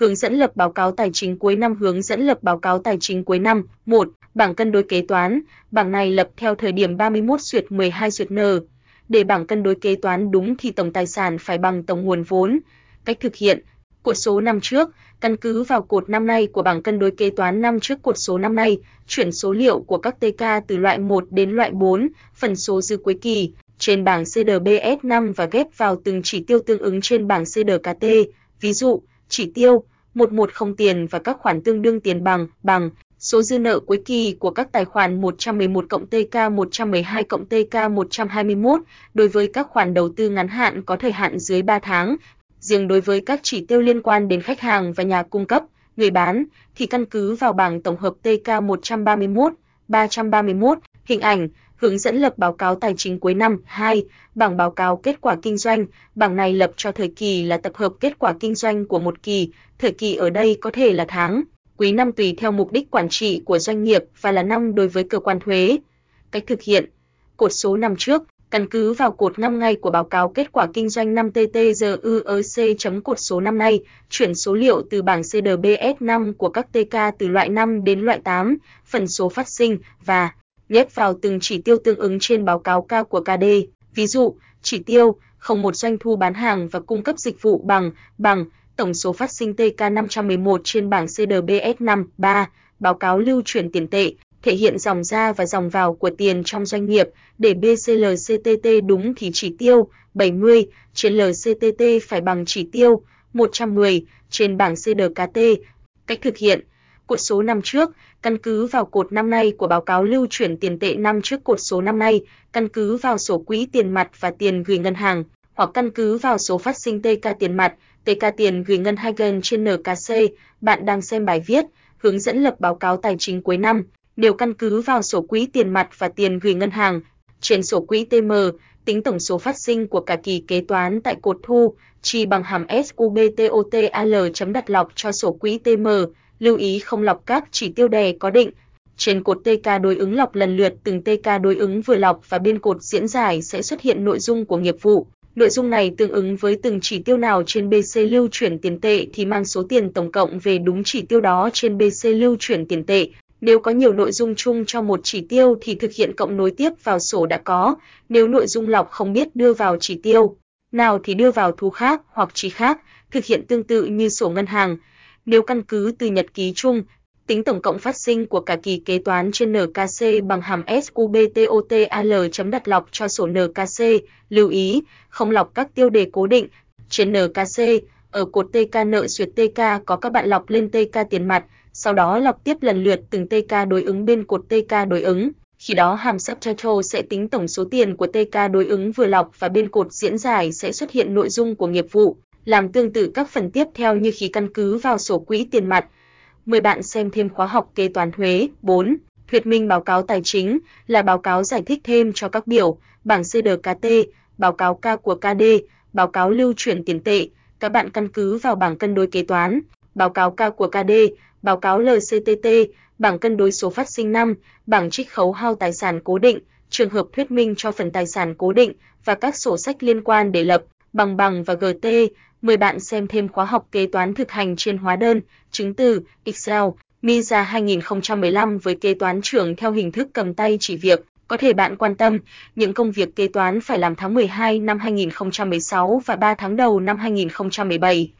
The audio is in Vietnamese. Hướng dẫn lập báo cáo tài chính cuối năm. Hướng dẫn lập báo cáo tài chính cuối năm. 1. Bảng cân đối kế toán. Bảng này lập theo thời điểm 31/12/N. Để bảng cân đối kế toán đúng thì tổng tài sản phải bằng tổng nguồn vốn. Cách thực hiện: cột số năm trước, căn cứ vào cột năm nay của bảng cân đối kế toán năm trước cột số năm nay, chuyển số liệu của các TK từ loại 1 đến loại 4, phần số dư cuối kỳ, trên bảng CDBS5 và ghép vào từng chỉ tiêu tương ứng trên bảng CDKT. Ví dụ, chỉ tiêu 110 tiền và các khoản tương đương tiền bằng số dư nợ cuối kỳ của các tài khoản 111 + TK 112 + TK 121 đối với các khoản đầu tư ngắn hạn có thời hạn dưới 3 tháng. Riêng đối với các chỉ tiêu liên quan đến khách hàng và nhà cung cấp, người bán thì căn cứ vào bảng tổng hợp TK 131, 331. Hình ảnh hướng dẫn lập báo cáo tài chính cuối năm. 2. Bảng báo cáo kết quả kinh doanh. Bảng này lập cho thời kỳ là tập hợp kết quả kinh doanh của một kỳ. Thời kỳ ở đây có thể là tháng, quý, năm tùy theo mục đích quản trị của doanh nghiệp và là năm đối với cơ quan thuế. Cách thực hiện: cột số năm trước, căn cứ vào cột năm ngay của báo cáo kết quả kinh doanh năm TTGUEC. Cột số năm nay, chuyển số liệu từ bảng CDBS5 của các TK từ loại 5 đến loại 8, phần số phát sinh và nhét vào từng chỉ tiêu tương ứng trên báo cáo K của KD. Ví dụ, chỉ tiêu 01 doanh thu bán hàng và cung cấp dịch vụ bằng tổng số phát sinh TK 511 trên bảng CDBS 5. 3. Báo cáo lưu chuyển tiền tệ, thể hiện dòng ra và dòng vào của tiền trong doanh nghiệp. Để BCLCTT đúng thì chỉ tiêu 70 trên LCTT phải bằng chỉ tiêu 110 trên bảng CDKT. Cách thực hiện: cột số năm trước, căn cứ vào cột năm nay của báo cáo lưu chuyển tiền tệ năm trước cột số năm nay, căn cứ vào sổ quỹ tiền mặt và tiền gửi ngân hàng, hoặc căn cứ vào số phát sinh TK tiền mặt, TK tiền gửi ngân hàng trên NKC. Bạn đang xem bài viết hướng dẫn lập báo cáo tài chính cuối năm, đều căn cứ vào sổ quỹ tiền mặt và tiền gửi ngân hàng. Trên sổ quỹ TM, tính tổng số phát sinh của cả kỳ kế toán tại cột thu, chi bằng hàm SQBTOTAL. Đặt lọc cho sổ quỹ TM, lưu ý không lọc các chỉ tiêu đè có định. Trên cột TK đối ứng lọc lần lượt từng TK đối ứng vừa lọc và bên cột diễn giải sẽ xuất hiện nội dung của nghiệp vụ. Nội dung này tương ứng với từng chỉ tiêu nào trên BC lưu chuyển tiền tệ thì mang số tiền tổng cộng về đúng chỉ tiêu đó trên BC lưu chuyển tiền tệ. Nếu có nhiều nội dung chung cho một chỉ tiêu thì thực hiện cộng nối tiếp vào sổ đã có. Nếu nội dung lọc không biết đưa vào chỉ tiêu nào thì đưa vào thu khác hoặc chi khác, thực hiện tương tự như sổ ngân hàng. Nếu căn cứ từ nhật ký chung, tính tổng cộng phát sinh của cả kỳ kế toán trên NKC bằng hàm SQBTOTAL. Đặt lọc cho sổ NKC, lưu ý không lọc các tiêu đề cố định. Trên NKC, ở cột TK nợ duyệt TK có các bạn lọc lên TK tiền mặt, sau đó lọc tiếp lần lượt từng TK đối ứng bên cột TK đối ứng. Khi đó hàm subtotal sẽ tính tổng số tiền của TK đối ứng vừa lọc và bên cột diễn giải sẽ xuất hiện nội dung của nghiệp vụ. Làm tương tự các phần tiếp theo như khi căn cứ vào sổ quỹ tiền mặt. Mời bạn xem thêm khóa học kế toán thuế. 4. Thuyết minh báo cáo tài chính là báo cáo giải thích thêm cho các biểu, bảng CDKT, báo cáo K của KD, báo cáo lưu chuyển tiền tệ. Các bạn căn cứ vào bảng cân đối kế toán, báo cáo K của KD, báo cáo LCTT, bảng cân đối số phát sinh năm, bảng trích khấu hao tài sản cố định, trường hợp thuyết minh cho phần tài sản cố định và các sổ sách liên quan để lập bằng và GT. Mời bạn xem thêm khóa học kế toán thực hành trên hóa đơn, chứng từ, Excel, MISA 2015 với kế toán trưởng theo hình thức cầm tay chỉ việc. Có thể bạn quan tâm những công việc kế toán phải làm tháng 12 năm 2016 và 3 tháng đầu năm 2017.